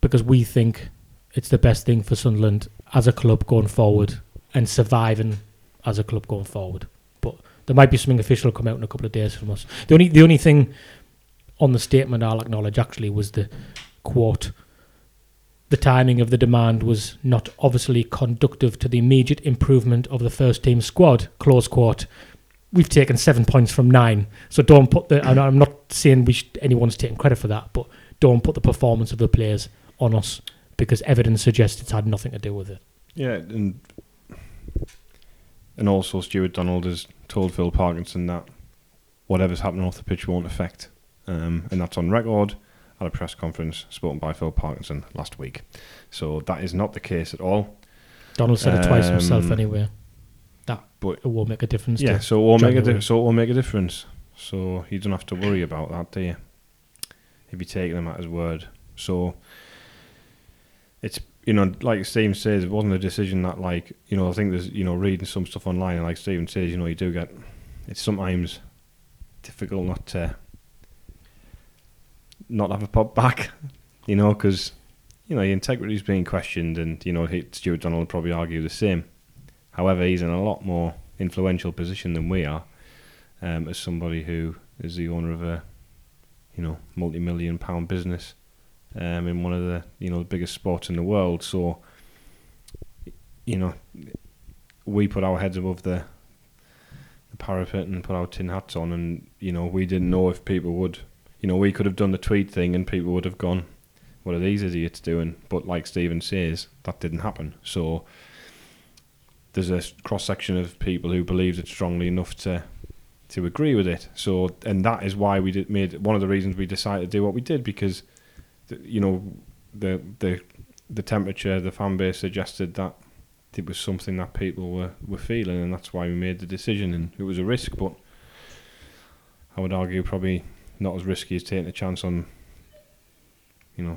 because we think it's the best thing for Sunderland as a club going forward and surviving as a club going forward. But there might be something official come out in a couple of days from us. The only thing on the statement I'll acknowledge actually was the quote, "The timing of the demand was not obviously conducive to the immediate improvement of the first team squad," close quote. We've taken 7 points from 9, so don't put the, and I'm not saying anyone's taking credit for that, but don't put the performance of the players on us because evidence suggests it's had nothing to do with it. Yeah, and also Stuart Donald has told Phil Parkinson that whatever's happening off the pitch won't affect. And that's on record at a press conference spoken by Phil Parkinson last week. So that is not the case at all. Donald said it twice himself anyway. But it will make a difference. Yeah, so it will make a difference. So you don't have to worry about that, do you? If you take him at his word. So it's, like Stephen says, it wasn't a decision that, I think there's, reading some stuff online, and like Stephen says, you do get, it's sometimes difficult not to not have a pop back, because, your integrity's being questioned, and, Stuart Donald would probably argue the same. However, he's in a lot more influential position than we are, as somebody who is the owner of a, multi-million-pound business. In one of the biggest sports in the world, so we put our heads above the parapet and put our tin hats on, and we didn't know if people would. We could have done the tweet thing, and people would have gone, "What are these idiots doing?" But like Stephen says, that didn't happen. So there's a cross section of people who believed it strongly enough to agree with it. So, and that is why we made one of the reasons we decided to do what we did, because the temperature, the fan base suggested that it was something that people were feeling, and that's why we made the decision. And it was a risk, but I would argue probably not as risky as taking a chance on,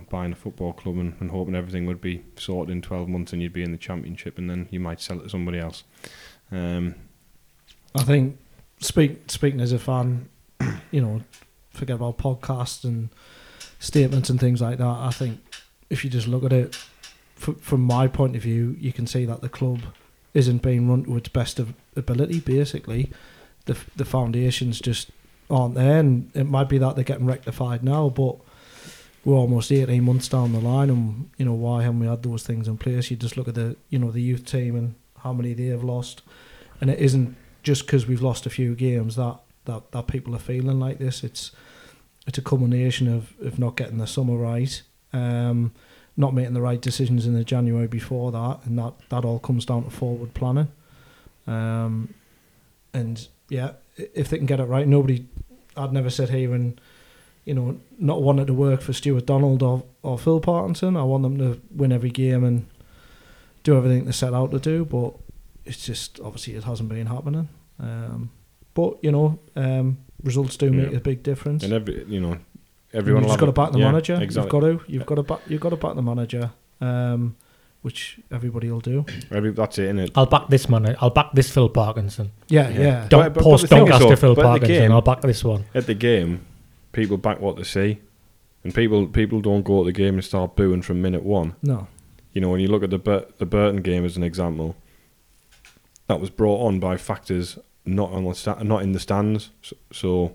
buying a football club and hoping everything would be sorted in 12 months and you'd be in the Championship, and then you might sell it to somebody else. I think speaking as a fan, forget about podcasts and statements and things like that. I think if you just look at it from my point of view, you can see that the club isn't being run to its best of ability. Basically, the foundations just aren't there, and it might be that they're getting rectified now, but we're almost 18 months down the line, and why haven't we had those things in place? You just look at the the youth team and how many they have lost, and it isn't just because we've lost a few games that people are feeling like this. It's a culmination of not getting the summer right, not making the right decisions in the January before that, and that all comes down to forward planning. And yeah, if they can get it right, I'd never sit here and, not wanted to work for Stuart Donald or Phil Parkinson. I want them to win every game and do everything they set out to do, but it's just, obviously it hasn't been happening. Results do make a big difference, and everyone. You've just got to back the manager. Exactly. You've got to back the manager, which everybody will do. That's it, isn't it? I'll back this man. I'll back this Phil Parkinson. Yeah. Post-Doncaster Phil Parkinson. I'll back this one. At the game, people back what they see. And people don't go to the game and start booing from minute one. No. You know, when you look at the Burton game as an example, that was brought on by factors not in the stands. So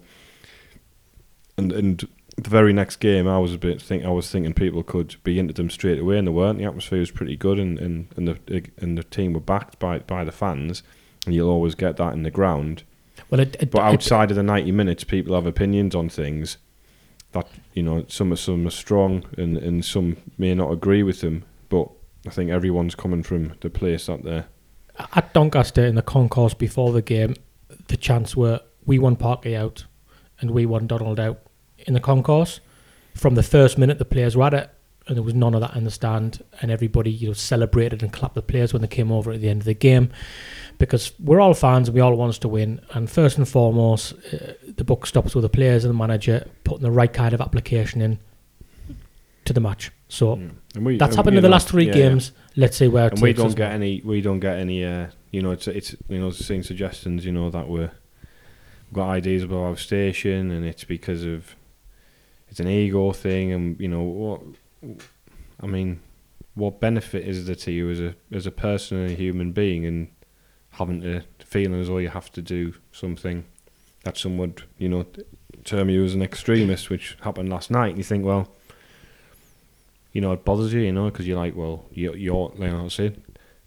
and the very next game, I was thinking people could be into them straight away, and they weren't. The atmosphere was pretty good, and the team were backed by the fans, and you'll always get that in the ground. Well, but outside of the 90 minutes, people have opinions on things that, you know, some are strong and some may not agree with them. But I think everyone's coming from the place up there. At Doncaster, in the concourse before the game, the chants were, "We want Parky out," and "We want Donald out." In the concourse, from the first minute the players were at it, and there was none of that in the stand, and everybody, you know, celebrated and clapped the players when they came over at the end of the game, because we're all fans and we all want us to win. And first and foremost, the buck stops with the players and the manager putting the right kind of application in to the match. So that's happened in the last three games. Yeah. Let's see where. And we don't get any. You know, it's you know, seen suggestions. You know, that we've got ideas about our station, and it's because of it's an ego thing. And you know what? I mean, what benefit is there to you as a person and a human being, and having to feel as though you have to do something that some would, you know, term you as an extremist, which happened last night. And you think, well, you know, it bothers you, you know, because you're like, well, you're like, I said,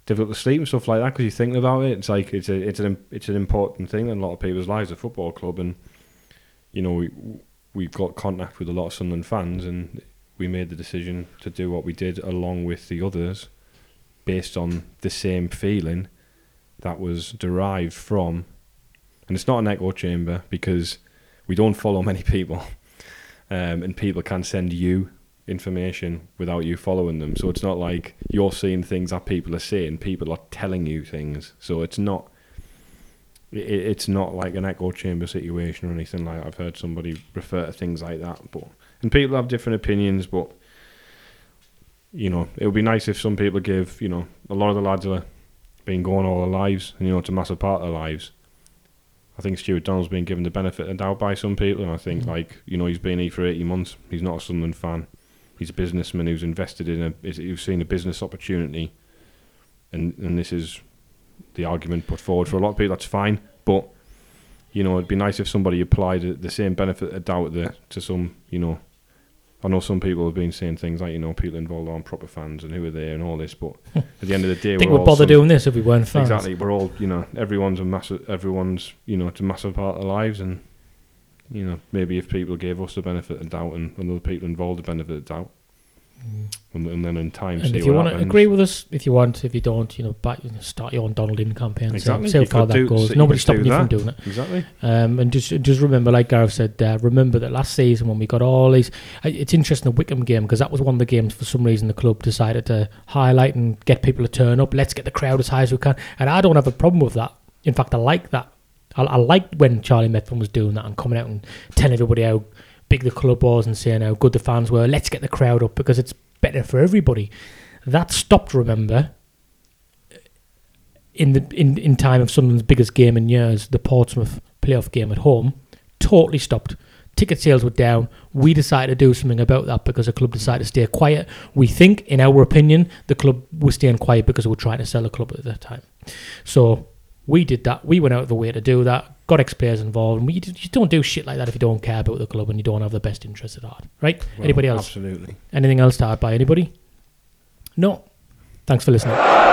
difficult to sleep and stuff like that because you're thinking about it. It's like it's an important thing in a lot of people's lives, a football club, and you know we've got contact with a lot of Sunderland fans, and we made the decision to do what we did along with the others, based on the same feeling that was derived from, and it's not an echo chamber because we don't follow many people, and people can send you information without you following them. So it's not like you're seeing things that people are saying, people are telling you things. So it's not like an echo chamber situation or anything like that. I've heard somebody refer to things like that, and people have different opinions, but you know, it would be nice if some people give, you know, a lot of the lads have been going all their lives, and you know, it's a massive part of their lives. I think Stuart Donald's been given the benefit of the doubt by some people, and I think, like, you know, he's been here for 80 months, he's not a Sunderland fan. He's a businessman who's invested who's seen a business opportunity, and this is the argument put forward for a lot of people. That's fine, but you know, it'd be nice if somebody applied the same benefit of doubt there to some. You know, I know some people have been saying things like, you know, people involved aren't proper fans and who are they and all this, but at the end of the day, we're all bother doing this if we weren't fans. Exactly, we're all, you know, everyone's, you know, it's a massive part of their lives, and you know, maybe if people gave us the benefit of doubt and other people involved the benefit of doubt, and then in time, and see if you want to agree with us, if you want, if you don't, you know, start your own Donald in campaign. Exactly. See how far that goes. Nobody's stopping you from doing it. Exactly. And just remember, like Gareth said, remember that last season when we got all these. It's interesting, the Wickham game, because that was one of the games for some reason the club decided to highlight and get people to turn up. Let's get the crowd as high as we can, and I don't have a problem with that. In fact, I like that. I liked when Charlie Methven was doing that and coming out and telling everybody how big the club was and saying how good the fans were. Let's get the crowd up because it's better for everybody. That stopped, remember, in time of Sunderland's biggest game in years, the Portsmouth playoff game at home. Totally stopped. Ticket sales were down. We decided to do something about that because the club decided to stay quiet. We think, in our opinion, the club was staying quiet because we were trying to sell the club at the time. So we did that. We went out of the way to do that. Got ex-players involved. And you don't do shit like that if you don't care about the club and you don't have the best interest at heart. Right? Well, anybody else? Absolutely. Anything else to add by anybody? No. Thanks for listening.